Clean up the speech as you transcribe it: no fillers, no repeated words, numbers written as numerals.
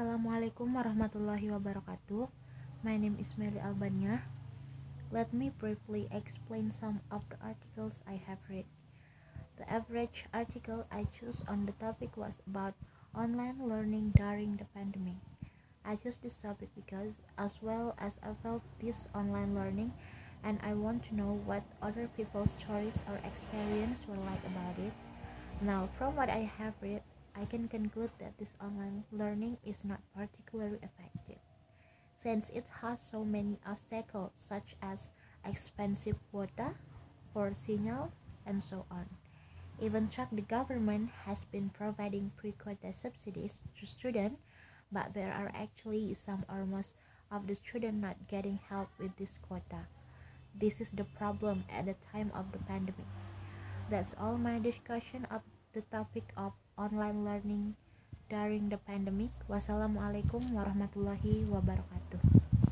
Assalamualaikum warahmatullahi wabarakatuh. My name is Meli Albania. Let me briefly explain some of the articles I have read. The average article I chose on the topic was about online learning during the pandemic. I chose this topic because, as well as I felt this online learning, and I want to know what other people's stories or experience were like about it. Now, from what I have read, I can conclude that this online learning is not particularly effective, since it has so many obstacles such as expensive quota, poor signals, and so on. Even Czech, the government has been providing pre-quota subsidies to students, but there are actually some or most of the students not getting help with this quota. This is the problem at the time of the pandemic. That's all my discussion of the topic of online learning during the pandemic. Wassalamualaikum warahmatullahi wabarakatuh.